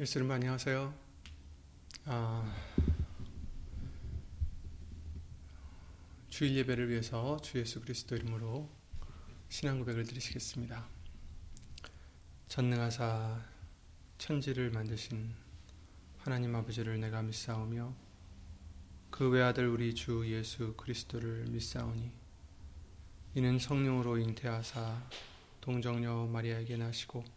예수님 안녕하세요. 주일 예배를 위해서 주 예수 그리스도 이름으로 신앙 고백을 드리시겠습니다. 전능하사 천지를 만드신 하나님 아버지를 내가 믿사오며 그 외아들 우리 주 예수 그리스도를 믿사오니 이는 성령으로 잉태하사 동정녀 마리아에게 나시고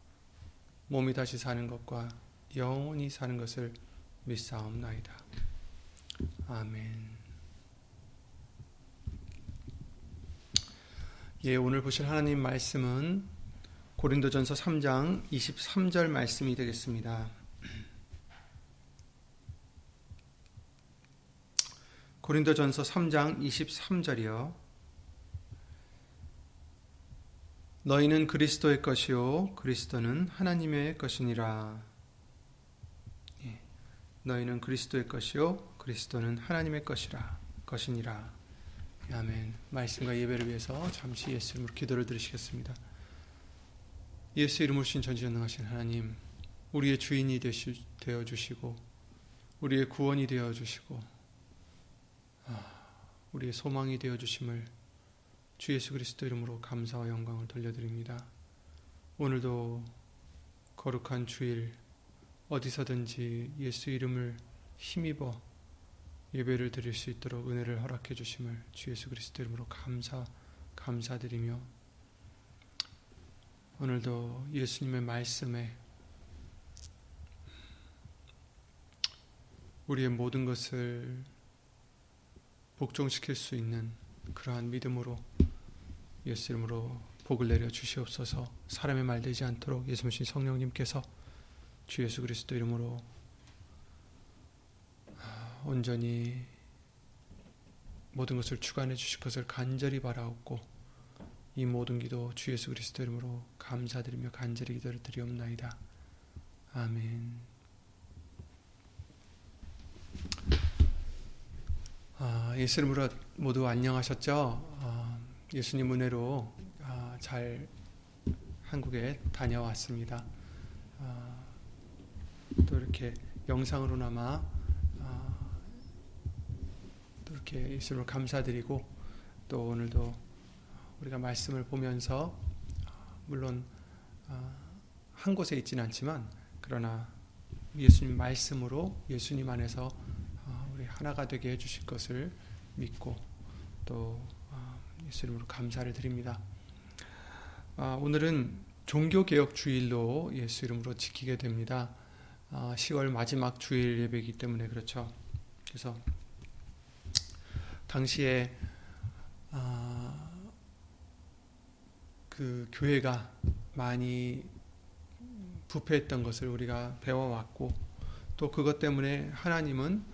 몸이 다시 사는 것과 영원히 사는 것을 믿사옵나이다. 아멘. 예, 오늘 보실 하나님 말씀은 고린도전서 3장 23절 말씀이 되겠습니다. 고린도전서 3장 23절이요. 너희는 그리스도의 것이요 그리스도는 하나님의 것이니라. 예. 너희는 그리스도의 것이요 그리스도는 하나님의 것이니라. 아멘. 말씀과 예배를 위해서 잠시 예수 이름으로 기도를 드리시겠습니다. 예수 이름으로 신 전지전능하신 하나님, 우리의 주인이 되어주시고 우리의 구원이 되어주시고 우리의 소망이 되어주심을 주 예수 그리스도 이름으로 감사와 영광을 돌려드립니다. 오늘도 거룩한 주일 어디서든지 예수 이름을 힘입어 예배를 드릴 수 있도록 은혜를 허락해 주심을 주 예수 그리스도 이름으로 감사드리며 오늘도 예수님의 말씀에 우리의 모든 것을 복종시킬 수 있는 그러한 믿음으로 예수 이름으로 복을 내려 주시옵소서. 사람의 말 되지 않도록 예수님 성령님께서 주 예수 그리스도 이름으로 온전히 모든 것을 주관해 주실 것을 간절히 바라옵고 이 모든 기도 주 예수 그리스도 이름으로 감사드리며 간절히 기도를 드리옵나이다. 아멘. 예수 이름으로 모두 안녕하셨죠? 예수님 은혜로 잘 한국에 다녀왔습니다. 또 이렇게 영상으로나마 또 이렇게 예수 이름으로 감사드리고 또 오늘도 우리가 말씀을 보면서 물론 한 곳에 있지는 않지만 그러나 예수님 말씀으로 예수님 안에서 우리 하나가 되게 해주실 것을 믿고 또 예수 이름으로 감사를 드립니다. 오늘은 종교개혁 주일로 예수 이름으로 지키게 됩니다. 10월 마지막 주일 예배이기 때문에 그렇죠. 그래서 당시에 그 교회가 많이 부패했던 것을 우리가 배워왔고 또 그것 때문에 하나님은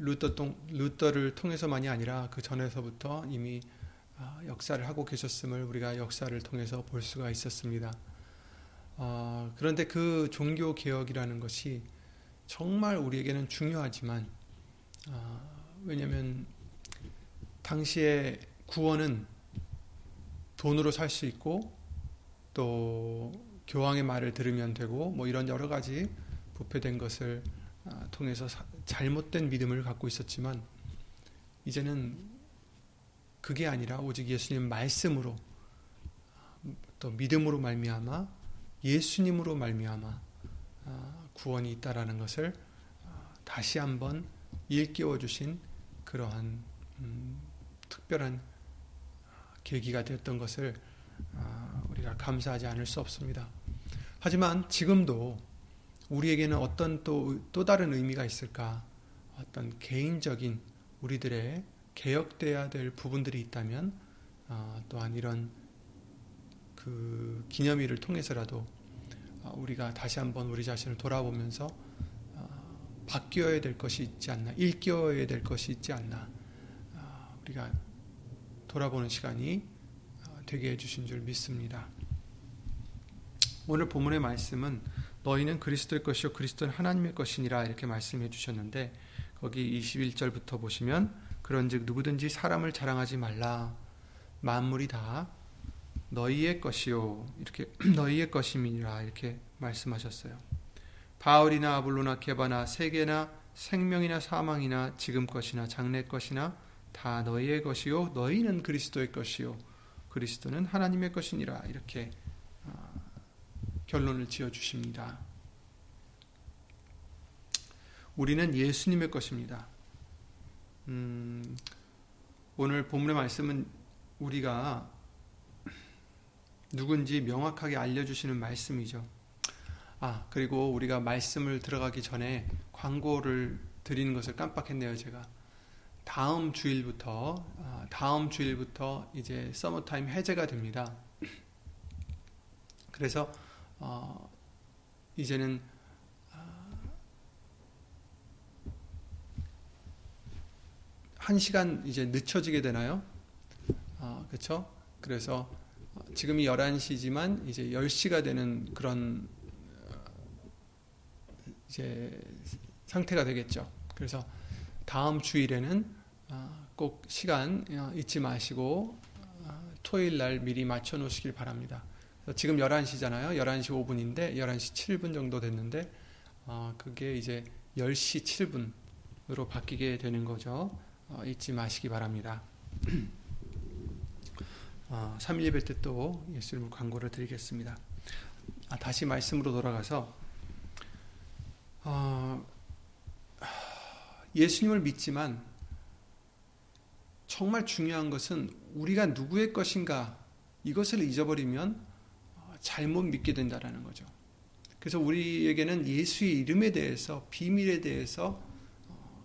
루터를 통해서만이 아니라 그 전에서부터 이미 역사를 하고 계셨음을 우리가 역사를 통해서 볼 수가 있었습니다. 그런데 그 종교개혁이라는 것이 정말 우리에게는 중요하지만 왜냐하면 당시에 구원은 돈으로 살 수 있고 또 교황의 말을 들으면 되고 뭐 이런 여러 가지 부패된 것을 통해서 잘못된 믿음을 갖고 있었지만 이제는 그게 아니라 오직 예수님 말씀으로 또 믿음으로 말미암아 예수님으로 말미암아 구원이 있다라는 것을 다시 한번 일깨워 주신 그러한 특별한 계기가 됐던 것을 우리가 감사하지 않을 수 없습니다. 하지만 지금도 우리에게는 어떤 또 다른 의미가 있을까? 어떤 개인적인 우리들의 개혁되어야 될 부분들이 있다면 또한 이런 그 기념일을 통해서라도 우리가 다시 한번 우리 자신을 돌아보면서 바뀌어야 될 것이 있지 않나, 일깨워야 될 것이 있지 않나, 우리가 돌아보는 시간이 되게 해주신 줄 믿습니다. 오늘 본문의 말씀은 너희는 그리스도의 것이요 그리스도는 하나님의 것이니라 이렇게 말씀해 주셨는데, 거기 21절부터 보시면 그런즉 누구든지 사람을 자랑하지 말라, 만물이 다 너희의 것이요 이렇게 너희의 것임이라 이렇게 말씀하셨어요. 바울이나 아볼로나 게바나 세계나 생명이나 사망이나 지금 것이나 장래 것이나 다 너희의 것이요 너희는 그리스도의 것이요 그리스도는 하나님의 것이니라 이렇게 결론을 지어주십니다. 우리는 예수님의 것입니다. 오늘 본문의 말씀은 우리가 누군지 명확하게 알려주시는 말씀이죠. 그리고 우리가 말씀을 들어가기 전에 광고를 드리는 것을 깜빡했네요. 제가 다음 주일부터 이제 서머타임 해제가 됩니다. 그래서 이제는 한 시간 이제 늦춰지게 되나요? 그렇죠? 그래서 지금이 11시지만 이제 10시가 되는 그런 이제 상태가 되겠죠. 그래서 다음 주일에는 꼭 시간 잊지 마시고 토요일 날 미리 맞춰 놓으시길 바랍니다. 지금 11시잖아요. 11시 5분인데 11시 7분 정도 됐는데 그게 이제 10시 7분으로 바뀌게 되는 거죠. 잊지 마시기 바랍니다. 3일 예배 때 또 예수님을 광고를 드리겠습니다. 다시 말씀으로 돌아가서 예수님을 믿지만 정말 중요한 것은 우리가 누구의 것인가, 이것을 잊어버리면 잘못 믿게 된다라는 거죠. 그래서 우리에게는 예수의 이름에 대해서, 비밀에 대해서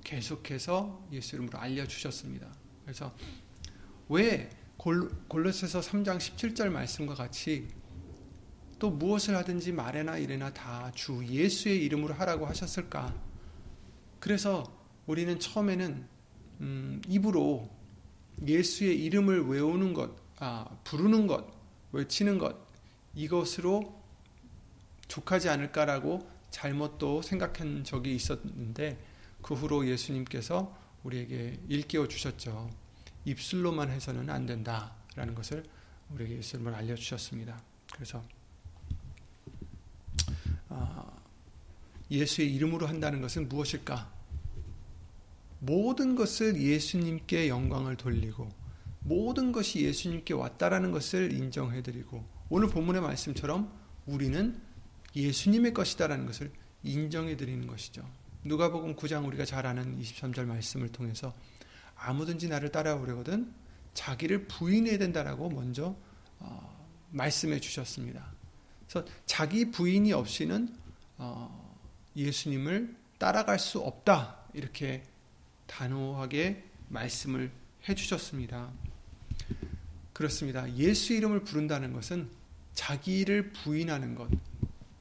계속해서 예수 이름으로 알려주셨습니다. 그래서 왜 골로새서 3장 17절 말씀과 같이 또 무엇을 하든지 말해나 이래나 다 주 예수의 이름으로 하라고 하셨을까? 그래서 우리는 처음에는 입으로 예수의 이름을 외우는 것, 부르는 것, 외치는 것, 이것으로 족하지 않을까라고 잘못 또 생각한 적이 있었는데, 그 후로 예수님께서 우리에게 일깨워 주셨죠. 입술로만 해서는 안 된다라는 것을 우리에게 예수님을 알려주셨습니다. 그래서 예수의 이름으로 한다는 것은 무엇일까? 모든 것을 예수님께 영광을 돌리고 모든 것이 예수님께 왔다라는 것을 인정해드리고, 오늘 본문의 말씀처럼 우리는 예수님의 것이다라는 것을 인정해드리는 것이죠. 누가복음 9장 우리가 잘 아는 23절 말씀을 통해서 아무든지 나를 따라오려거든 자기를 부인해야 된다라고 먼저 말씀해 주셨습니다. 그래서 자기 부인이 없이는 예수님을 따라갈 수 없다 이렇게 단호하게 말씀을 해주셨습니다. 그렇습니다. 예수 이름을 부른다는 것은 자기를 부인하는 것,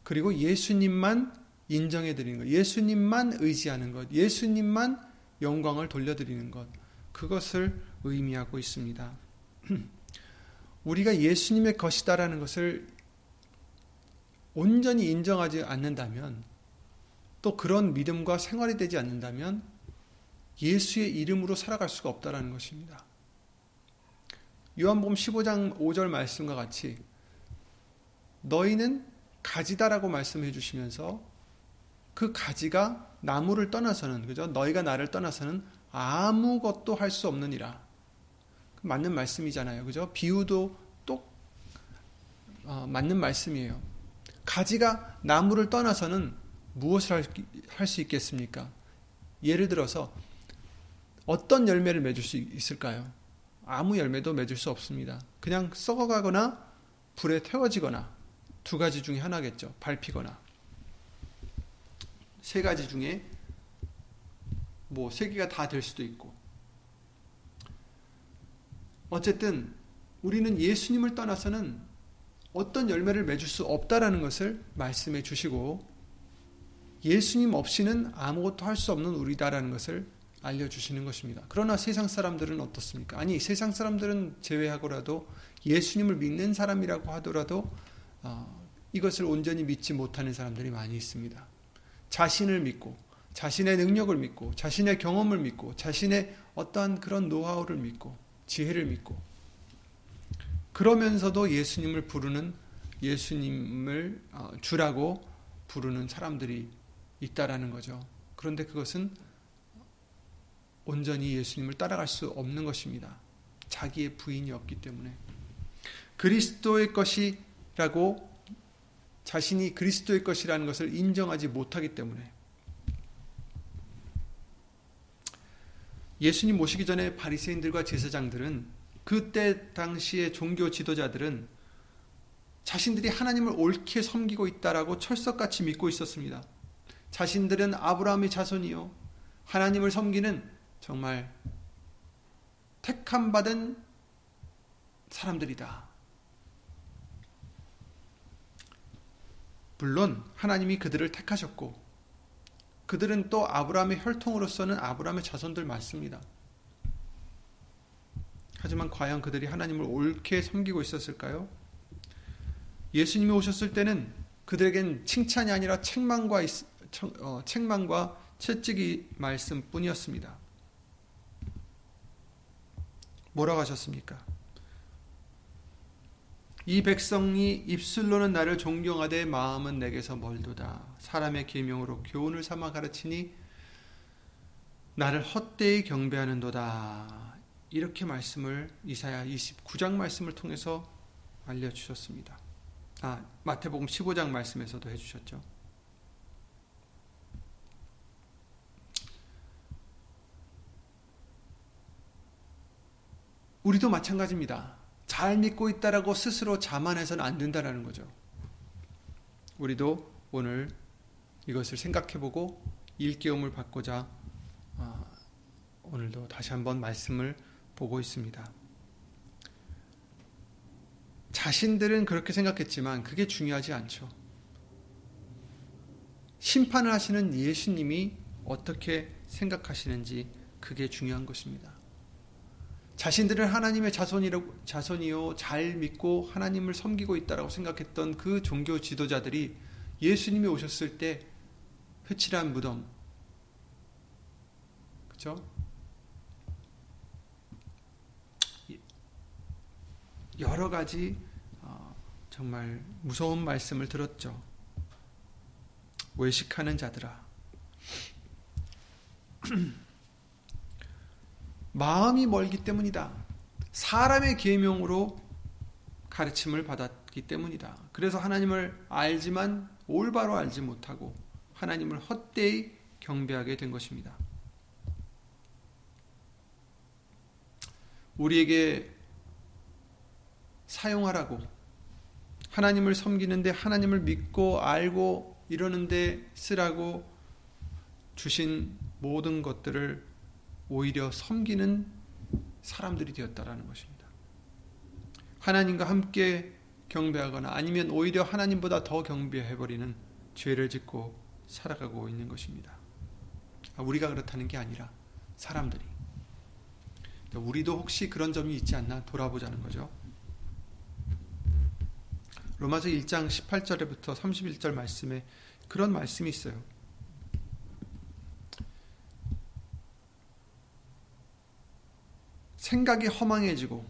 그리고 예수님만 인정해드리는 것, 예수님만 의지하는 것, 예수님만 영광을 돌려드리는 것, 그것을 의미하고 있습니다. 우리가 예수님의 것이다라는 것을 온전히 인정하지 않는다면, 또 그런 믿음과 생활이 되지 않는다면 예수의 이름으로 살아갈 수가 없다라는 것입니다. 요한복음 15장 5절 말씀과 같이 너희는 가지다라고 말씀해 주시면서 그 가지가 나무를 떠나서는, 그죠? 너희가 나를 떠나서는 아무것도 할 수 없느니라. 맞는 말씀이잖아요. 그죠? 비유도 똑 맞는 말씀이에요. 가지가 나무를 떠나서는 무엇을 할 수 있겠습니까? 예를 들어서 어떤 열매를 맺을 수 있을까요? 아무 열매도 맺을 수 없습니다. 그냥 썩어가거나 불에 태워지거나, 두 가지 중에 하나겠죠. 밟히거나. 세 가지 중에 뭐 세 개가 다 될 수도 있고. 어쨌든 우리는 예수님을 떠나서는 어떤 열매를 맺을 수 없다라는 것을 말씀해 주시고, 예수님 없이는 아무것도 할 수 없는 우리다라는 것을 알려주시는 것입니다. 그러나 세상 사람들은 어떻습니까? 아니, 세상 사람들은 제외하고라도 예수님을 믿는 사람이라고 하더라도 이것을 온전히 믿지 못하는 사람들이 많이 있습니다. 자신을 믿고, 자신의 능력을 믿고, 자신의 경험을 믿고, 자신의 어떠한 그런 노하우를 믿고, 지혜를 믿고, 그러면서도 예수님을 부르는, 예수님을 주라고 부르는 사람들이 있다라는 거죠. 그런데 그것은 온전히 예수님을 따라갈 수 없는 것입니다. 자기의 부인이 없기 때문에. 그리스도의 것이라고, 자신이 그리스도의 것이라는 것을 인정하지 못하기 때문에. 예수님 모시기 전에 바리새인들과 제사장들은, 그때 당시의 종교 지도자들은 자신들이 하나님을 옳게 섬기고 있다라고 철석같이 믿고 있었습니다. 자신들은 아브라함의 자손이요, 하나님을 섬기는 정말 택함 받은 사람들이다. 물론 하나님이 그들을 택하셨고, 그들은 또 아브라함의 혈통으로서는 아브라함의 자손들 맞습니다. 하지만 과연 그들이 하나님을 옳게 섬기고 있었을까요? 예수님이 오셨을 때는 그들에겐 칭찬이 아니라 책망과 채찍이 말씀뿐이었습니다. 뭐라고 하셨습니까? 이 백성이 입술로는 나를 존경하되 마음은 내게서 멀도다. 사람의 계명으로 교훈을 삼아 가르치니 나를 헛되이 경배하는도다. 이렇게 말씀을 이사야 29장 말씀을 통해서 알려주셨습니다. 마태복음 15장 말씀에서도 해주셨죠. 우리도 마찬가지입니다. 잘 믿고 있다라고 스스로 자만해서는 안 된다라는 거죠. 우리도 오늘 이것을 생각해보고 일깨움을 받고자 오늘도 다시 한번 말씀을 보고 있습니다. 자신들은 그렇게 생각했지만 그게 중요하지 않죠. 심판을 하시는 예수님이 어떻게 생각하시는지 그게 중요한 것입니다. 자신들은 하나님의 자손이요, 잘 믿고 하나님을 섬기고 있다라고 생각했던 그 종교 지도자들이 예수님이 오셨을 때 회칠한 무덤, 그렇죠? 여러 가지 정말 무서운 말씀을 들었죠. 외식하는 자들아. 마음이 멀기 때문이다. 사람의 계명으로 가르침을 받았기 때문이다. 그래서 하나님을 알지만 올바로 알지 못하고 하나님을 헛되이 경배하게 된 것입니다. 우리에게 사용하라고, 하나님을 섬기는데, 하나님을 믿고 알고 이러는데 쓰라고 주신 모든 것들을 오히려 섬기는 사람들이 되었다라는 것입니다. 하나님과 함께 경배하거나 아니면 오히려 하나님보다 더 경배해버리는 죄를 짓고 살아가고 있는 것입니다. 우리가 그렇다는 게 아니라 사람들이. 우리도 혹시 그런 점이 있지 않나 돌아보자는 거죠. 로마서 1장 18절부터 31절 말씀에 그런 말씀이 있어요. 생각이 허망해지고,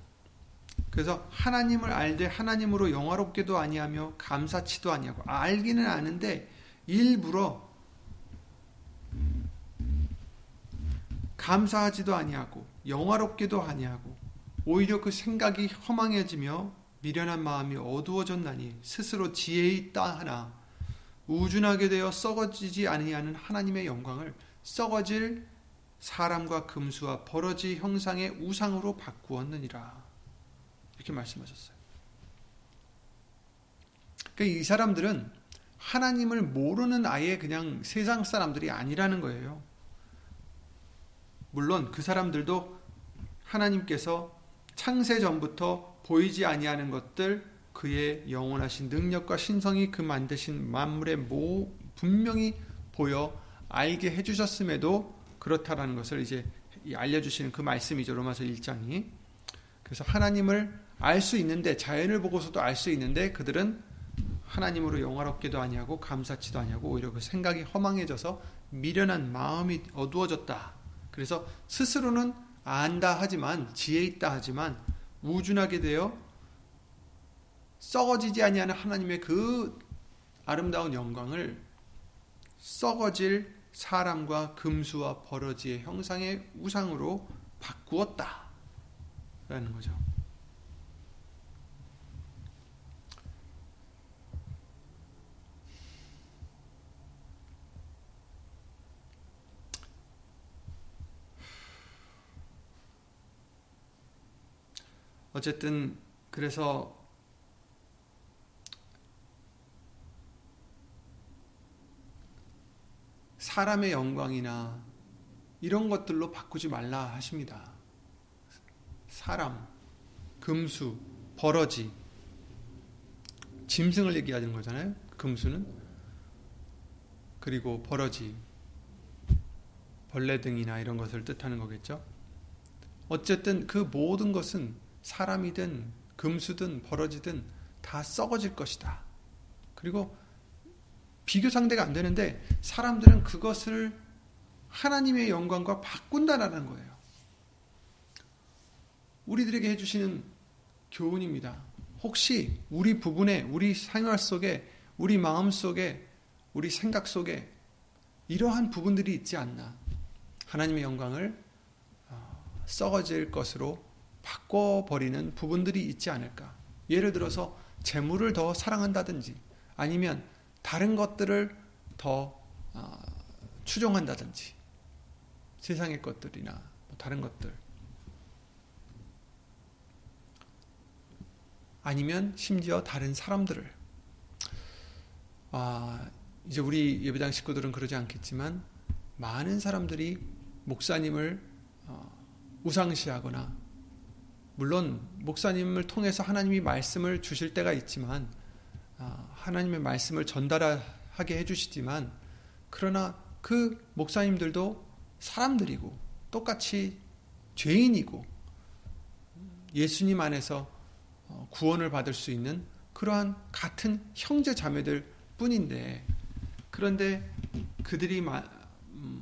그래서 하나님을 알되 하나님으로 영화롭게도 아니하며 감사치도 아니하고, 알기는 아는데 일부러 감사하지도 아니하고 영화롭게도 아니하고, 오히려 그 생각이 허망해지며 미련한 마음이 어두워졌나니, 스스로 지혜에 있다 하나 우준하게 되어 썩어지지 아니하는 하나님의 영광을 썩어질 사람과 금수와 버러지 형상의 우상으로 바꾸었느니라. 이렇게 말씀하셨어요. 그러니까 이 사람들은 하나님을 모르는 아예 그냥 세상 사람들이 아니라는 거예요. 물론 그 사람들도 하나님께서 창세 전부터 보이지 아니하는 것들, 그의 영원하신 능력과 신성이 그 만드신 만물의 모 분명히 보여 알게 해주셨음에도 그렇다라는 것을 이제 알려주시는 그 말씀이죠. 로마서 1장이. 그래서 하나님을 알 수 있는데, 자연을 보고서도 알 수 있는데 그들은 하나님으로 영화롭게도 아니하고 감사치도 아니하고 오히려 그 생각이 허망해져서 미련한 마음이 어두워졌다. 그래서 스스로는 안다 하지만, 지혜 있다 하지만 우준하게 되어 썩어지지 아니하는 하나님의 그 아름다운 영광을 썩어질 사람과 금수와 버러지의 형상의 우상으로 바꾸었다 라는 거죠. 어쨌든 그래서 사람의 영광이나 이런 것들로 바꾸지 말라 하십니다. 사람, 금수, 버러지, 짐승을 얘기하는 거잖아요. 금수는. 그리고 버러지, 벌레 등이나 이런 것을 뜻하는 거겠죠. 어쨌든 그 모든 것은 사람이든 금수든 버러지든 다 썩어질 것이다. 그리고 비교 상대가 안 되는데 사람들은 그것을 하나님의 영광과 바꾼다라는 거예요. 우리들에게 해주시는 교훈입니다. 혹시 우리 부분에, 우리 생활 속에, 우리 마음 속에, 우리 생각 속에 이러한 부분들이 있지 않나. 하나님의 영광을 썩어질 것으로 바꿔버리는 부분들이 있지 않을까. 예를 들어서 재물을 더 사랑한다든지, 아니면 다른 것들을 더 추종한다든지, 세상의 것들이나 다른 것들, 아니면 심지어 다른 사람들을. 이제 우리 예배당 식구들은 그러지 않겠지만 많은 사람들이 목사님을 우상시하거나, 물론 목사님을 통해서 하나님이 말씀을 주실 때가 있지만, 하나님의 말씀을 전달하게 해주시지만, 그러나 그 목사님들도 사람들이고 똑같이 죄인이고 예수님 안에서 구원을 받을 수 있는 그러한 같은 형제 자매들 뿐인데, 그런데 그들이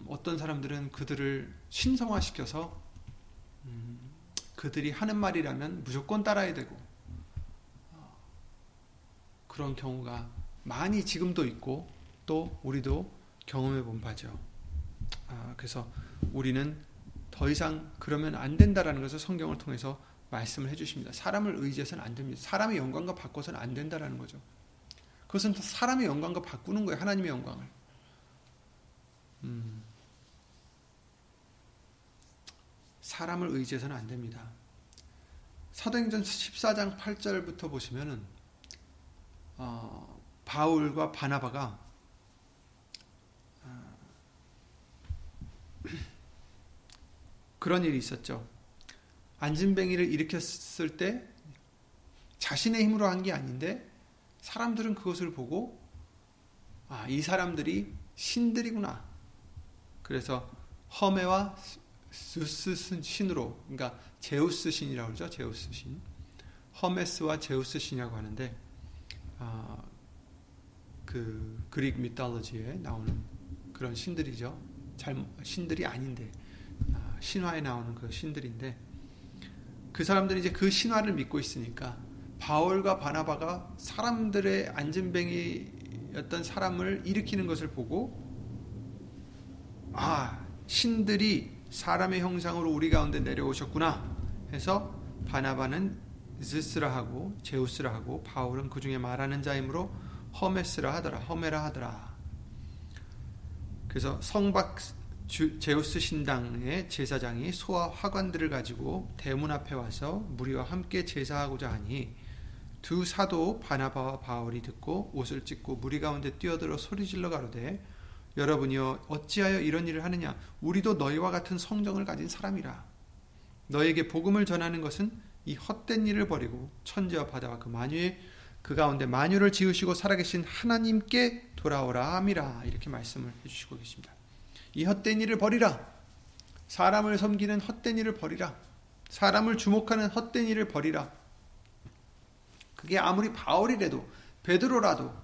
어떤 사람들은 그들을 신성화시켜서 그들이 하는 말이라면 무조건 따라야 되고, 그런 경우가 많이 지금도 있고 또 우리도 경험해 본 바죠. 그래서 우리는 더 이상 그러면 안 된다라는 것을 성경을 통해서 말씀을 해주십니다. 사람을 의지해서는 안 됩니다. 사람의 영광과 바꿔서는 안 된다라는 거죠. 그것은 사람의 영광과 바꾸는 거예요. 하나님의 영광을. 사람을 의지해서는 안 됩니다. 사도행전 14장 8절부터 보시면은 바울과 바나바가 그런 일이 있었죠. 안진뱅이를 일으켰을 때 자신의 힘으로 한 게 아닌데 사람들은 그것을 보고 이 사람들이 신들이구나. 그래서 허메와 수스 신으로, 그러니까 제우스 신이라고 그러죠. 제우스 신. 허메스와 제우스 신이라고 하는데, 그 그릭 미톨로지에 나오는 그런 신들이죠. 신들이 아닌데 신화에 나오는 그 신들인데, 그 사람들이 이제 그 신화를 믿고 있으니까 바울과 바나바가 사람들의 안진뱅이였던 사람을 일으키는 것을 보고, 신들이 사람의 형상으로 우리 가운데 내려오셨구나 해서 바나바는 즈스라 하고 제우스라 하고, 바울은 그 중에 말하는 자이므로 허메스라 하더라. 허메라 하더라. 그래서 성박 제우스 신당의 제사장이 소와 화관들을 가지고 대문 앞에 와서 무리와 함께 제사하고자 하니, 두 사도 바나바와 바울이 듣고 옷을 찢고 무리 가운데 뛰어들어 소리질러 가로되, 여러분이여 어찌하여 이런 일을 하느냐. 우리도 너희와 같은 성정을 가진 사람이라. 너에게 복음을 전하는 것은 이 헛된 일을 버리고 천지와 바다와 그 만유의 그 가운데 만유를 지으시고 살아계신 하나님께 돌아오라 함이라. 이렇게 말씀을 해주시고 계십니다. 이 헛된 일을 버리라. 사람을 섬기는 헛된 일을 버리라. 사람을 주목하는 헛된 일을 버리라. 그게 아무리 바울이라도 베드로라도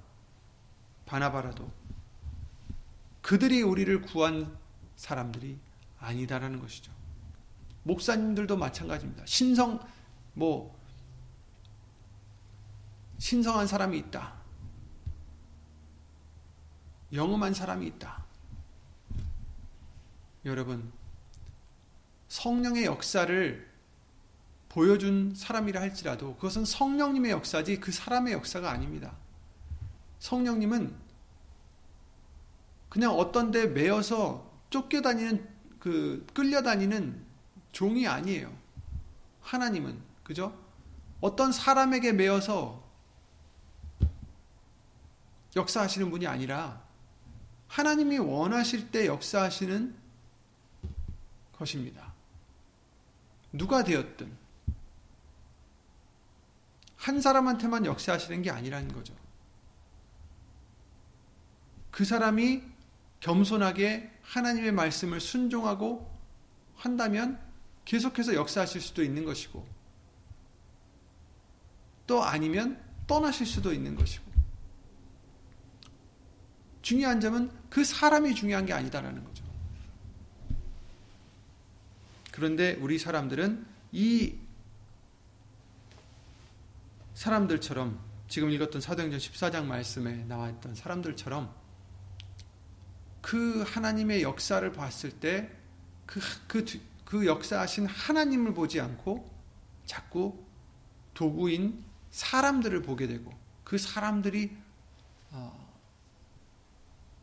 바나바라도 그들이 우리를 구한 사람들이 아니다라는 것이죠. 목사님들도 마찬가지입니다. 신성한 사람이 있다. 영험한 사람이 있다. 여러분, 성령의 역사를 보여준 사람이라 할지라도 그것은 성령님의 역사지 그 사람의 역사가 아닙니다. 성령님은 그냥 어떤 데 매여서 쫓겨다니는 끌려다니는 종이 아니에요. 하나님은 그죠? 어떤 사람에게 매여서 역사하시는 분이 아니라 하나님이 원하실 때 역사하시는 것입니다. 누가 되었든 한 사람한테만 역사하시는 게 아니라는 거죠. 그 사람이 겸손하게 하나님의 말씀을 순종하고 한다면 계속해서 역사하실 수도 있는 것이고 또 아니면 떠나실 수도 있는 것이고 중요한 점은 그 사람이 중요한 게 아니다라는 거죠. 그런데 우리 사람들은 이 사람들처럼 지금 읽었던 사도행전 14장 말씀에 나와있던 사람들처럼 그 하나님의 역사를 봤을 때 그 역사하신 하나님을 보지 않고 자꾸 도구인 사람들을 보게 되고 그 사람들이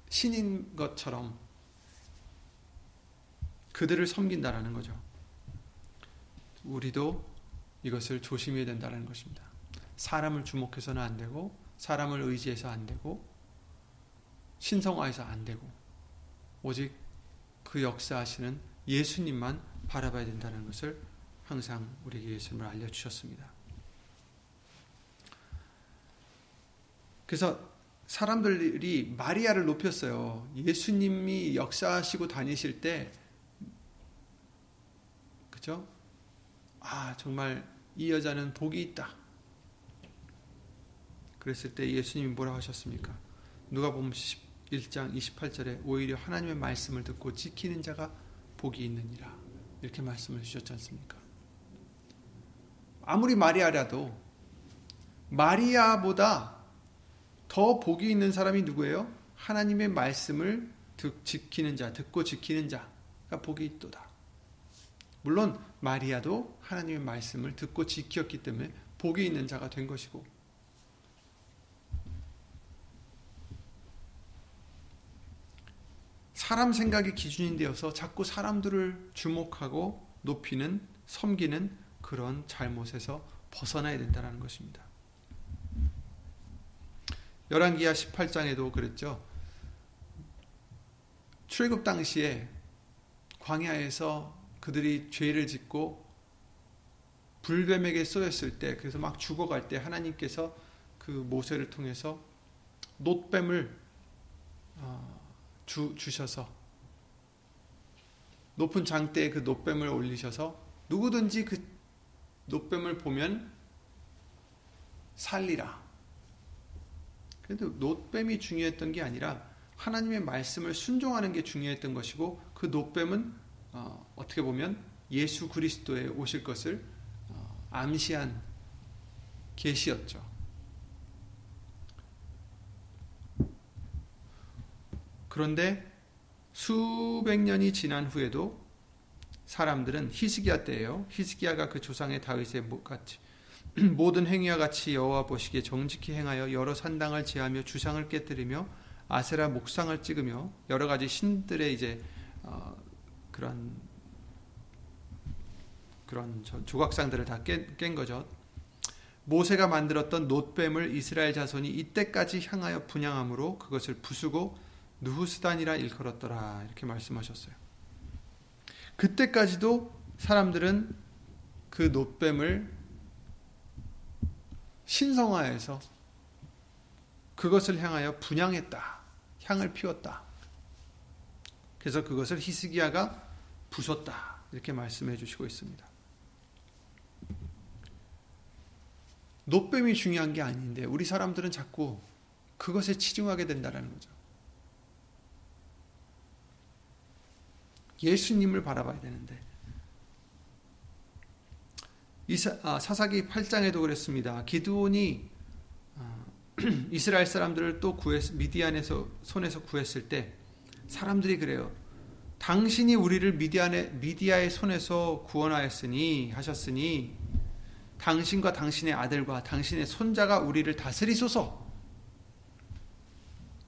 신인 것처럼 그들을 섬긴다라는 거죠. 우리도 이것을 조심해야 된다는 것입니다. 사람을 주목해서는 안 되고 사람을 의지해서 안 되고 신성화해서 안 되고 오직 그 역사하시는 예수님만 바라봐야 된다는 것을 항상 우리에게 예수님을 알려주셨습니다. 그래서 사람들이 마리아를 높였어요. 예수님이 역사하시고 다니실 때 그죠? 아 정말 이 여자는 복이 있다. 그랬을 때 예수님이 뭐라고 하셨습니까? 누가복음 11장 28절에 오히려 하나님의 말씀을 듣고 지키는 자가 복이 있느니라 이렇게 말씀을 주셨지 않습니까? 아무리 마리아라도 마리아보다 더 복이 있는 사람이 누구예요? 하나님의 말씀을 지키는 자, 듣고 지키는 자가 복이 있도다. 물론 마리아도 하나님의 말씀을 듣고 지켰기 때문에 복이 있는 자가 된 것이고 사람 생각의 기준이 되어서 자꾸 사람들을 주목하고 높이는, 섬기는 그런 잘못에서 벗어나야 된다는 것입니다. 열왕기하 18장에도 그랬죠. 출애굽 당시에 광야에서 그들이 죄를 짓고 불뱀에게 쏘였을 때 그래서 막 죽어갈 때 하나님께서 그 모세를 통해서 놋뱀을 주셔서 높은 장대에 그 놋뱀을 올리셔서 누구든지 그 놋뱀을 보면 살리라. 근데 놋뱀이 중요했던 게 아니라 하나님의 말씀을 순종하는 게 중요했던 것이고 그 놋뱀은 어떻게 보면 예수 그리스도에 오실 것을 암시한 계시였죠. 그런데 수백 년이 지난 후에도 사람들은 히스기야 때예요. 히스기야가 그 조상의 다윗의 같이 모든 행위와 같이 여호와 보시기에 정직히 행하여 여러 산당을 제하며 주상을 깨뜨리며 아세라 목상을 찍으며 여러 가지 신들의 이제 그런 조각상들을 다 깬 거죠. 모세가 만들었던 놋뱀을 이스라엘 자손이 이때까지 향하여 분향함으로 그것을 부수고 누후스단이라 일컬었더라. 이렇게 말씀하셨어요. 그때까지도 사람들은 그 놋뱀을 신성화해서 그것을 향하여 분향했다. 향을 피웠다. 그래서 그것을 히스기야가 부쉈다. 이렇게 말씀해 주시고 있습니다. 노뱀이 중요한 게 아닌데 우리 사람들은 자꾸 그것에 치중하게 된다는 거죠. 예수님을 바라봐야 되는데 사사기 8장에도 그랬습니다. 기드온이 이스라엘 사람들을 또 미디안에서 손에서 구했을 때 사람들이 그래요. 당신이 우리를 미디아의 손에서 구원하였으니 하셨으니 당신과 당신의 아들과 당신의 손자가 우리를 다스리소서.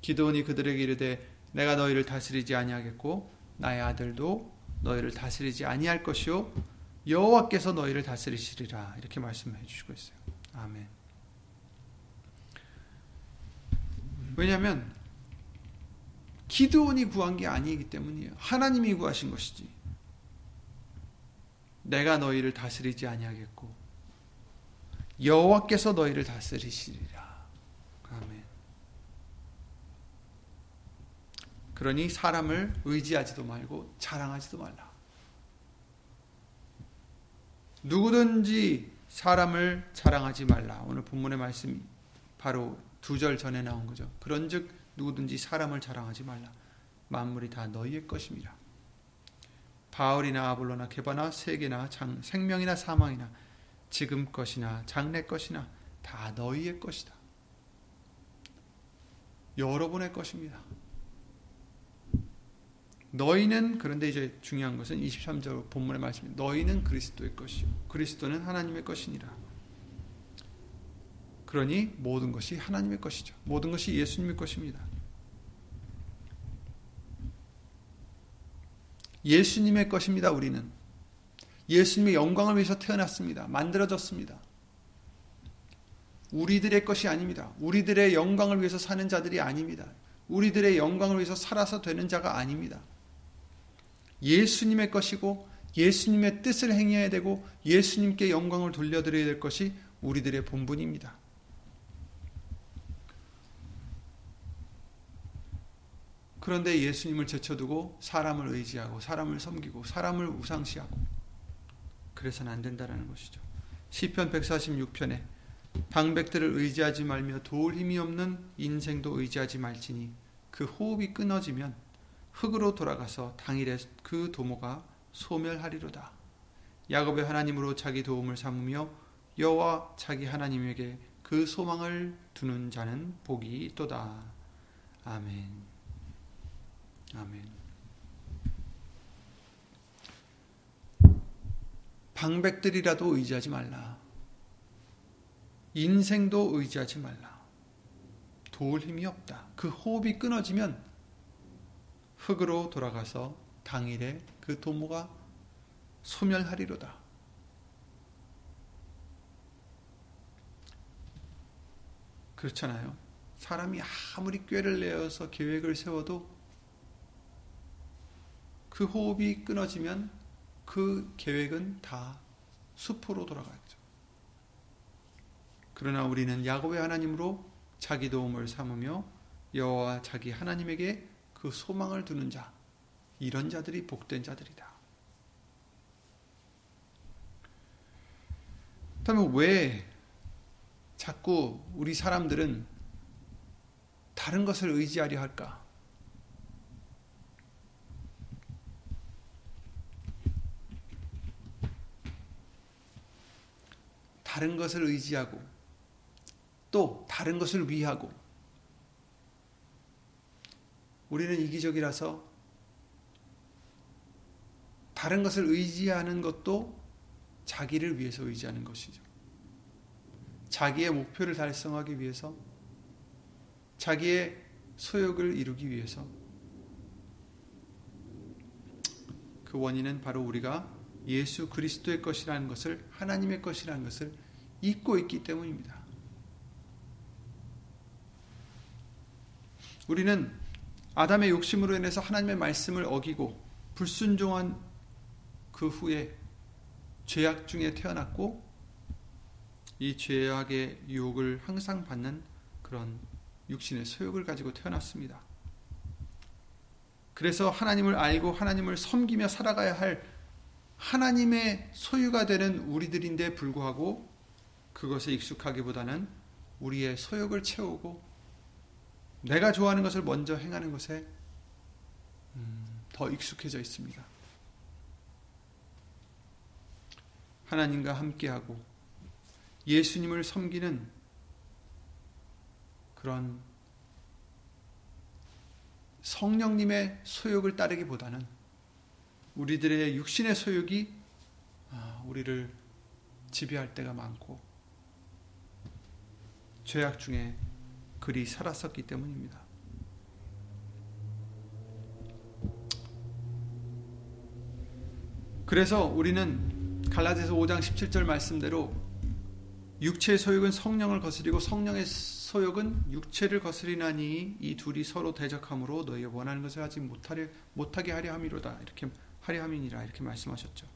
기드온이 그들에게 이르되 내가 너희를 다스리지 아니하겠고 나의 아들도 너희를 다스리지 아니할 것이요 여호와께서 너희를 다스리시리라. 이렇게 말씀해 주시고 있어요. 아멘. 왜냐하면 기드온이 구한 게 아니기 때문이에요. 하나님이 구하신 것이지. 내가 너희를 다스리지 아니하겠고 여호와께서 너희를 다스리시리라. 아멘. 그러니 사람을 의지하지도 말고 자랑하지도 말라. 누구든지 사람을 자랑하지 말라. 오늘 본문의 말씀이 바로 2절 전에 나온 거죠. 그런즉 누구든지 사람을 자랑하지 말라. 만물이 다 너희의 것입니다. 바울이나 아볼로나 게바나 세계나 생명이나 사망이나 지금 것이나 장래 것이나 다 너희의 것이다. 여러분의 것입니다. 너희는, 그런데 이제 중요한 것은 23절 본문의 말씀입니다. 너희는 그리스도의 것이요 그리스도는 하나님의 것이니라. 그러니 모든 것이 하나님의 것이죠. 모든 것이 예수님의 것입니다. 예수님의 것입니다. 우리는 예수님의 영광을 위해서 태어났습니다. 만들어졌습니다. 우리들의 것이 아닙니다. 우리들의 영광을 위해서 사는 자들이 아닙니다. 우리들의 영광을 위해서 살아서 되는 자가 아닙니다. 예수님의 것이고 예수님의 뜻을 행해야 되고 예수님께 영광을 돌려드려야 될 것이 우리들의 본분입니다. 그런데 예수님을 제쳐두고 사람을 의지하고 사람을 섬기고 사람을 우상시하고 그래서는 안 된다라는 것이죠. 시편 146편에 방백들을 의지하지 말며 도울 힘이 없는 인생도 의지하지 말지니 그 호흡이 끊어지면 흙으로 돌아가서 당일에 그 도모가 소멸하리로다. 야곱의 하나님으로 자기 도움을 삼으며 여호와 자기 하나님에게 그 소망을 두는 자는 복이 있도다. 아멘. 아멘. 방백들이라도 의지하지 말라. 인생도 의지하지 말라. 도울 힘이 없다. 그 호흡이 끊어지면 흙으로 돌아가서 당일에 그 도모가 소멸하리로다. 그렇잖아요. 사람이 아무리 꾀를 내어서 계획을 세워도 그 호흡이 끊어지면 그 계획은 다 수포로 돌아가죠. 그러나 우리는 야곱의 하나님으로 자기 도움을 삼으며 여호와 자기 하나님에게 그 소망을 두는 자, 이런 자들이 복된 자들이다. 그렇다면 왜 자꾸 우리 사람들은 다른 것을 의지하려 할까? 다른 것을 의지하고 또 다른 것을 위하고 우리는 이기적이라서 다른 것을 의지하는 것도 자기를 위해서 의지하는 것이죠. 자기의 목표를 달성하기 위해서 자기의 소욕을 이루기 위해서 그 원인은 바로 우리가 예수 그리스도의 것이라는 것을 하나님의 것이라는 것을 잊고 있기 때문입니다. 우리는 아담의 욕심으로 인해서 하나님의 말씀을 어기고 불순종한 그 후에 죄악 중에 태어났고 이 죄악의 유혹을 항상 받는 그런 육신의 소욕을 가지고 태어났습니다. 그래서 하나님을 알고 하나님을 섬기며 살아가야 할 하나님의 소유가 되는 우리들인데 불구하고 그것에 익숙하기보다는 우리의 소욕을 채우고 내가 좋아하는 것을 먼저 행하는 것에 더 익숙해져 있습니다. 하나님과 함께하고 예수님을 섬기는 그런 성령님의 소욕을 따르기보다는 우리들의 육신의 소욕이 우리를 지배할 때가 많고 죄악 중에 그리 살았었기 때문입니다. 그래서 우리는 갈라디아서 5장 17절 말씀대로 육체의 소욕은 성령을 거스리고 성령의 소욕은 육체를 거스리나니 이 둘이 서로 대적함으로 너희가 원하는 것을 하지 못하게 하려 함이로다. 이렇게 하려 함이니라. 이렇게 말씀하셨죠.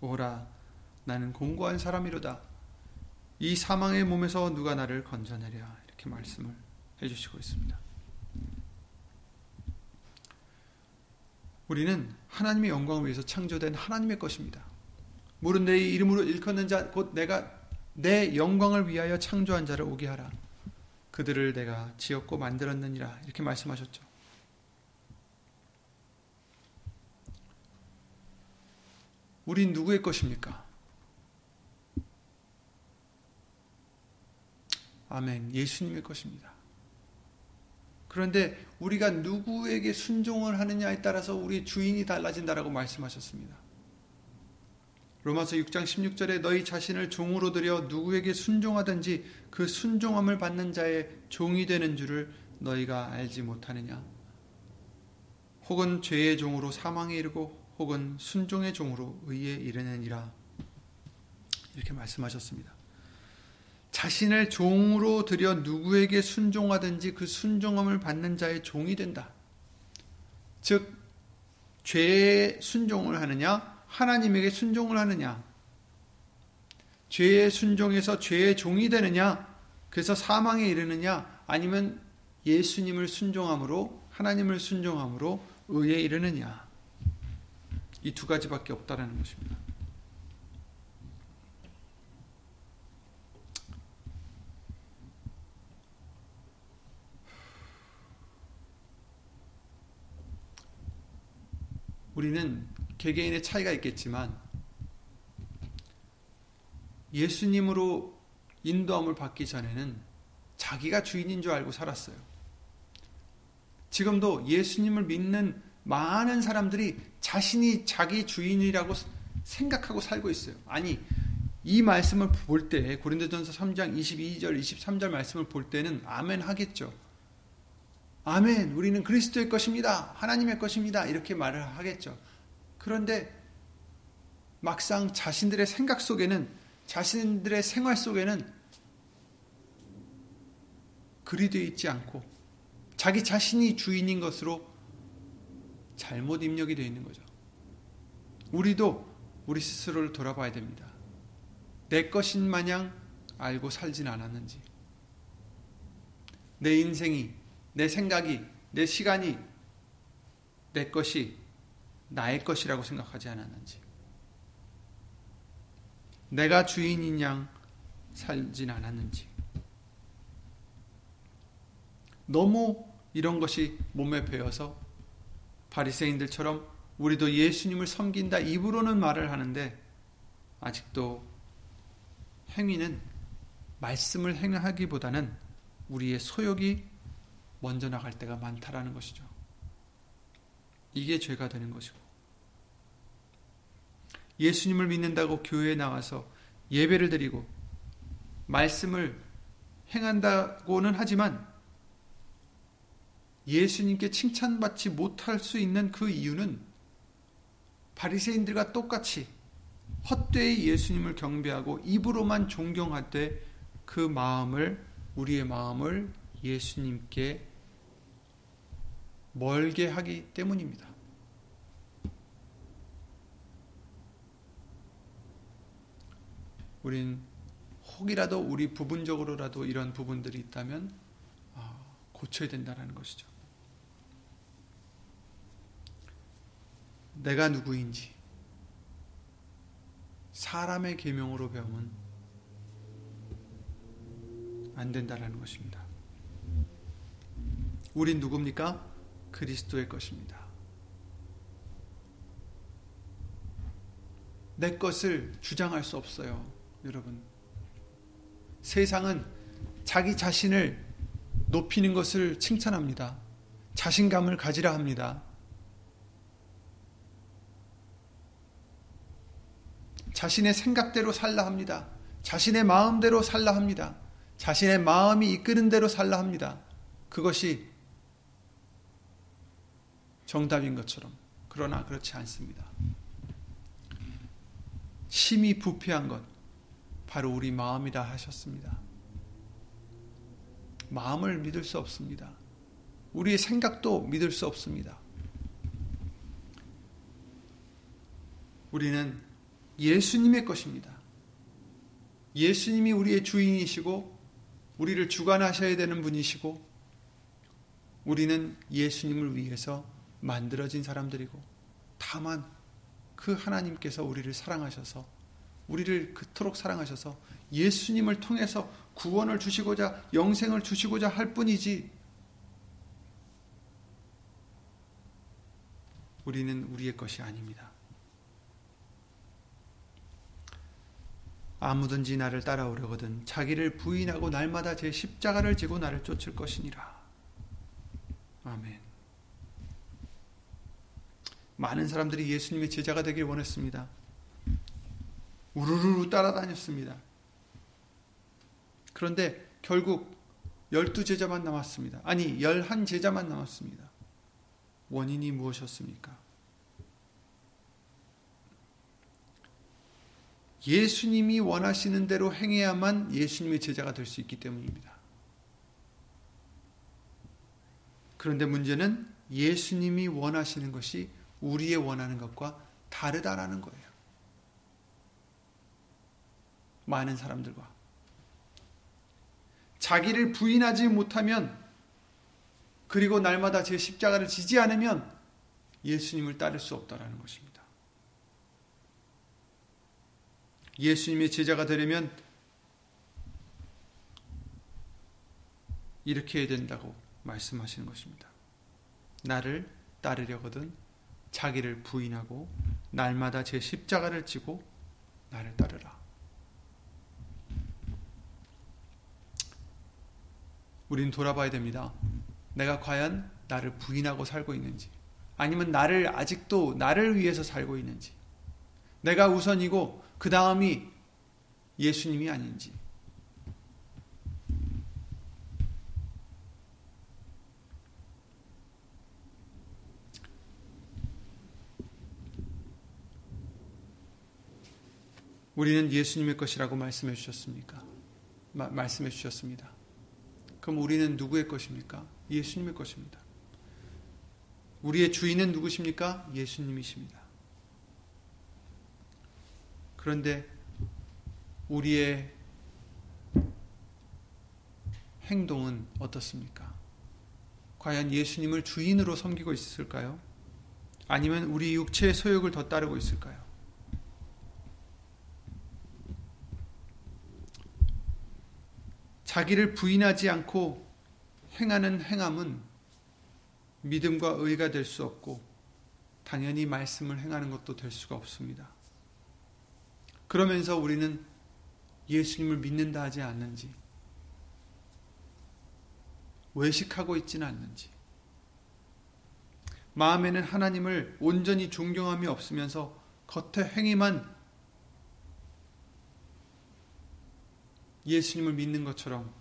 오라 나는 곤고한 사람이로다. 이 사망의 몸에서 누가 나를 건져내랴. 이렇게 말씀을 해주시고 있습니다. 우리는 하나님의 영광을 위해서 창조된 하나님의 것입니다. 무릇 내 이름으로 일컫는 자 곧 내가 내 영광을 위하여 창조한 자를 오게 하라. 그들을 내가 지었고 만들었느니라. 이렇게 말씀하셨죠. 우린 누구의 것입니까? 아멘. 예수님의 것입니다. 그런데 우리가 누구에게 순종을 하느냐에 따라서 우리 주인이 달라진다라고 말씀하셨습니다. 로마서 6장 16절에 너희 자신을 종으로 들여 누구에게 순종하든지 그 순종함을 받는 자의 종이 되는 줄을 너희가 알지 못하느냐. 혹은 죄의 종으로 사망에 이르고 혹은 순종의 종으로 의에 이르느니라. 이렇게 말씀하셨습니다. 자신을 종으로 들여 누구에게 순종하든지 그 순종함을 받는 자의 종이 된다. 즉 죄에 순종을 하느냐 하나님에게 순종을 하느냐, 죄의 순종에서 죄의 종이 되느냐, 그래서 사망에 이르느냐, 아니면 예수님을 순종함으로 하나님을 순종함으로 의에 이르느냐. 이 두 가지밖에 없다라는 것입니다. 우리는 개개인의 차이가 있겠지만 예수님으로 인도함을 받기 전에는 자기가 주인인 줄 알고 살았어요. 지금도 예수님을 믿는 많은 사람들이 자신이 자기 주인이라고 생각하고 살고 있어요. 아니, 이 말씀을 볼 때 고린도전서 3장 22절, 23절 말씀을 볼 때는 아멘 하겠죠. 아멘, 우리는 그리스도의 것입니다. 하나님의 것입니다. 이렇게 말을 하겠죠. 그런데 막상 자신들의 생각 속에는 자신들의 생활 속에는 그리 되어 있지 않고 자기 자신이 주인인 것으로 잘못 입력이 되어 있는 거죠. 우리도 우리 스스로를 돌아봐야 됩니다. 내 것인 마냥 알고 살진 않았는지, 내 인생이, 내 생각이, 내 시간이 내 것이 나의 것이라고 생각하지 않았는지, 내가 주인인 양 살진 않았는지. 너무 이런 것이 몸에 배어서 바리새인들처럼 우리도 예수님을 섬긴다 입으로는 말을 하는데 아직도 행위는 말씀을 행하기보다는 우리의 소욕이 먼저 나갈 때가 많다라는 것이죠. 이게 죄가 되는 것이고, 예수님을 믿는다고 교회에 나와서 예배를 드리고 말씀을 행한다고는 하지만 예수님께 칭찬받지 못할 수 있는 그 이유는 바리새인들과 똑같이 헛되이 예수님을 경배하고 입으로만 존경할 때 그 마음을, 우리의 마음을 예수님께 멀게 하기 때문입니다. 우린 혹이라도 우리 부분적으로라도 이런 부분들이 있다면 고쳐야 된다는 것이죠. 내가 누구인지 사람의 계명으로 배우면 안 된다는 것입니다. 우린 누굽니까? 그리스도의 것입니다. 내 것을 주장할 수 없어요, 여러분. 세상은 자기 자신을 높이는 것을 칭찬합니다. 자신감을 가지라 합니다. 자신의 생각대로 살라 합니다. 자신의 마음대로 살라 합니다. 자신의 마음이 이끄는 대로 살라 합니다. 그것이 정답인 것처럼. 그러나 그렇지 않습니다. 심히 부패한 것 바로 우리 마음이다 하셨습니다. 마음을 믿을 수 없습니다. 우리의 생각도 믿을 수 없습니다. 우리는 예수님의 것입니다. 예수님이 우리의 주인이시고 우리를 주관하셔야 되는 분이시고 우리는 예수님을 위해서 만들어진 사람들이고 다만 그 하나님께서 우리를 사랑하셔서 우리를 그토록 사랑하셔서 예수님을 통해서 구원을 주시고자 영생을 주시고자 할 뿐이지 우리는 우리의 것이 아닙니다. 아무든지 나를 따라오려거든 자기를 부인하고 날마다 제 십자가를 지고 나를 쫓을 것이니라. 아멘. 많은 사람들이 예수님의 제자가 되길 원했습니다. 우르르 따라다녔습니다. 그런데 결국 12제자만 남았습니다. 아니 11제자만 남았습니다. 원인이 무엇이었습니까? 예수님이 원하시는 대로 행해야만 예수님의 제자가 될 수 있기 때문입니다. 그런데 문제는 예수님이 원하시는 것이 우리의 원하는 것과 다르다라는 거예요. 많은 사람들과 자기를 부인하지 못하면 그리고 날마다 제 십자가를 지지 않으면 예수님을 따를 수 없다라는 것입니다. 예수님의 제자가 되려면 이렇게 해야 된다고 말씀하시는 것입니다. 나를 따르려거든 자기를 부인하고 날마다 제 십자가를 지고 나를 따르라. 우린 돌아봐야 됩니다. 내가 과연 나를 부인하고 살고 있는지 아니면 나를 아직도 나를 위해서 살고 있는지 내가 우선이고 그 다음이 예수님이 아닌지 우리는 예수님의 것이라고 말씀해 주셨습니까? 말씀해 주셨습니다. 그럼 우리는 누구의 것입니까? 예수님의 것입니다. 우리의 주인은 누구십니까? 예수님이십니다. 그런데 우리의 행동은 어떻습니까? 과연 예수님을 주인으로 섬기고 있을까요? 아니면 우리 육체의 소욕을 더 따르고 있을까요? 자기를 부인하지 않고 행하는 행함은 믿음과 의가 될 수 없고 당연히 말씀을 행하는 것도 될 수가 없습니다. 그러면서 우리는 예수님을 믿는다 하지 않는지 외식하고 있지는 않는지 마음에는 하나님을 온전히 존경함이 없으면서 겉의 행위만 예수님을 믿는 것처럼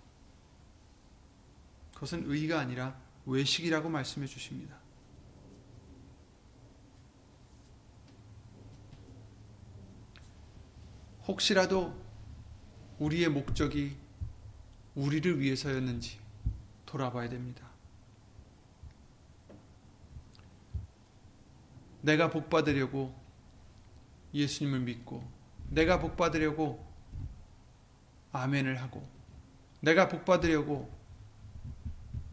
그것은 의가 아니라 외식이라고 말씀해 주십니다. 혹시라도 우리의 목적이 우리를 위해서였는지 돌아봐야 됩니다. 내가 복받으려고 예수님을 믿고 내가 복받으려고 아멘을 하고 내가 복받으려고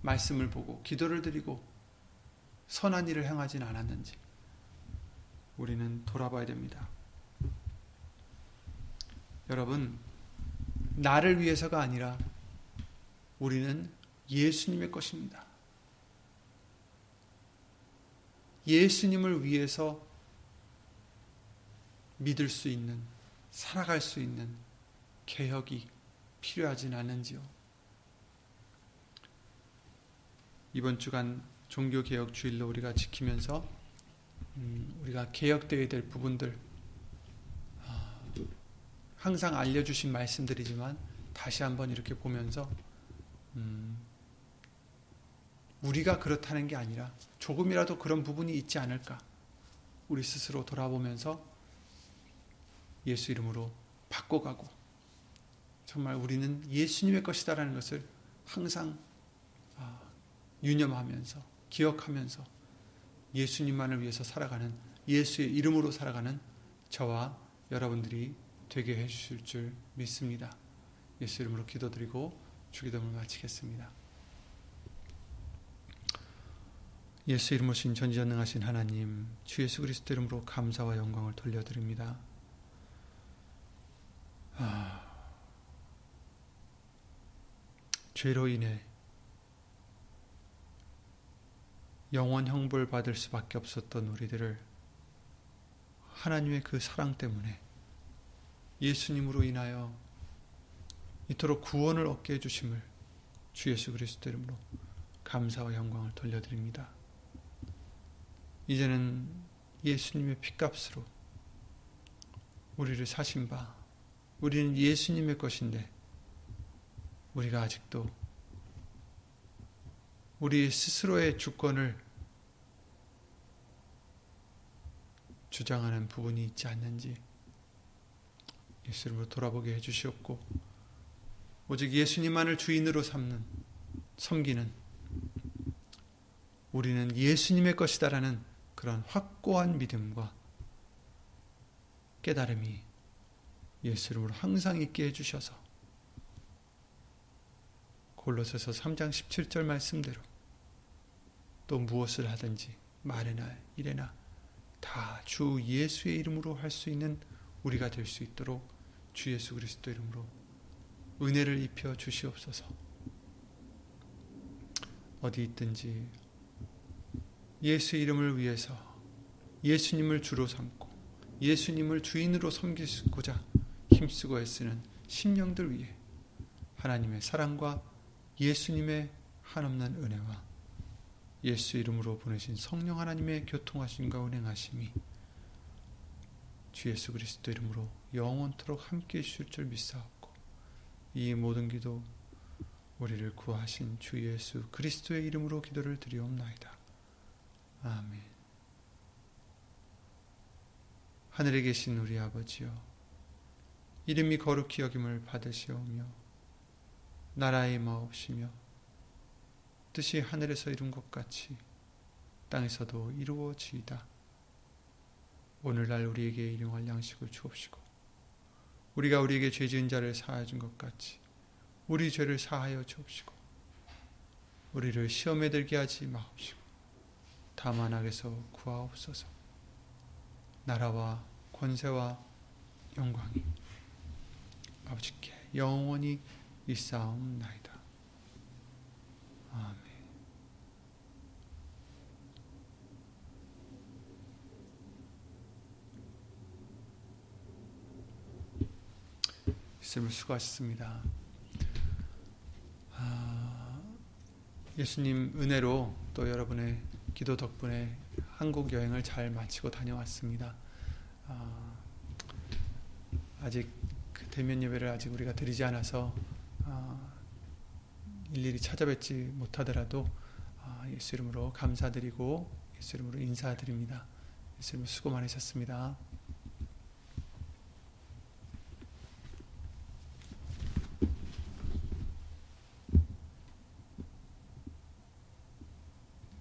말씀을 보고 기도를 드리고 선한 일을 행하진 않았는지 우리는 돌아봐야 됩니다. 여러분, 나를 위해서가 아니라 우리는 예수님의 것입니다. 예수님을 위해서 믿을 수 있는, 살아갈 수 있는 개혁이 필요하진 않은지요. 이번 주간 종교개혁 주일로 우리가 지키면서 우리가 개혁되어야 될 부분들, 항상 알려주신 말씀들이지만 다시 한번 이렇게 보면서 우리가 그렇다는 게 아니라 조금이라도 그런 부분이 있지 않을까 우리 스스로 돌아보면서 예수 이름으로 바꿔가고 정말 우리는 예수님의 것이다라는 것을 항상 유념하면서 기억하면서 예수님만을 위해서 살아가는, 예수의 이름으로 살아가는 저와 여러분들이 되게 해주실 줄 믿습니다. 예수 이름으로 기도드리고 주기도문을 마치겠습니다. 예수 이름으로 신 전지전능하신 하나님, 주 예수 그리스도 이름으로 감사와 영광을 돌려드립니다. 죄로 인해 영원 형벌 받을 수밖에 없었던 우리들을 하나님의 그 사랑 때문에 예수님으로 인하여 이토록 구원을 얻게 해주심을 주 예수 그리스도 이름으로 감사와 영광을 돌려드립니다. 이제는 예수님의 핏값으로 우리를 사신 바 우리는 예수님의 것인데 우리가 아직도 우리 스스로의 주권을 주장하는 부분이 있지 않는지 예수님으로 돌아보게 해주시옵고 오직 예수님만을 주인으로 섬기는 우리는 예수님의 것이다라는 그런 확고한 믿음과 깨달음이 예수님으로 항상 있게 해주셔서 골로새서 3장 17절 말씀대로 또 무엇을 하든지 말이나 일이나 다 주 예수의 이름으로 할 수 있는 우리가 될 수 있도록 주 예수 그리스도 이름으로 은혜를 입혀 주시옵소서. 어디 있든지 예수의 이름을 위해서 예수님을 주로 삼고 예수님을 주인으로 섬기고자 힘쓰고 애쓰는 심령들 위해 하나님의 사랑과 예수님의 한없는 은혜와 예수 이름으로 보내신 성령 하나님의 교통하심과 운행하심이 주 예수 그리스도 이름으로 영원토록 함께해 주실 줄 믿사옵고 이 모든 기도 우리를 구하신 주 예수 그리스도의 이름으로 기도를 드리옵나이다. 아멘. 하늘에 계신 우리 아버지여, 이름이 거룩히 여김을 받으시오며 나라의 마옵시며 뜻이 하늘에서 이룬 것 같이 땅에서도 이루어지이다. 오늘날 우리에게 일용할 양식을 주옵시고 우리가 우리에게 죄 지은 자를 사하여 준 것 같이 우리 죄를 사하여 주옵시고 우리를 시험에 들게 하지 마옵시고 다만 악에서 구하옵소서. 나라와 권세와 영광이 아버지께 영원히 있사옵나이다. 아멘. 수고하셨습니다. 예수님 은혜로 또 여러분의 기도 덕분에 한국 여행을 잘 마치고 다녀왔습니다. 아직 대면 예배를 아직 우리가 드리지 않아서 일일이 찾아뵙지 못하더라도 예수 이름으로 감사드리고 예수 이름으로 인사드립니다. 예수 이름으로 수고 많으셨습니다.